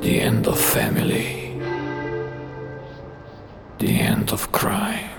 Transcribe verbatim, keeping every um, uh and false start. The end of family, the end of crime.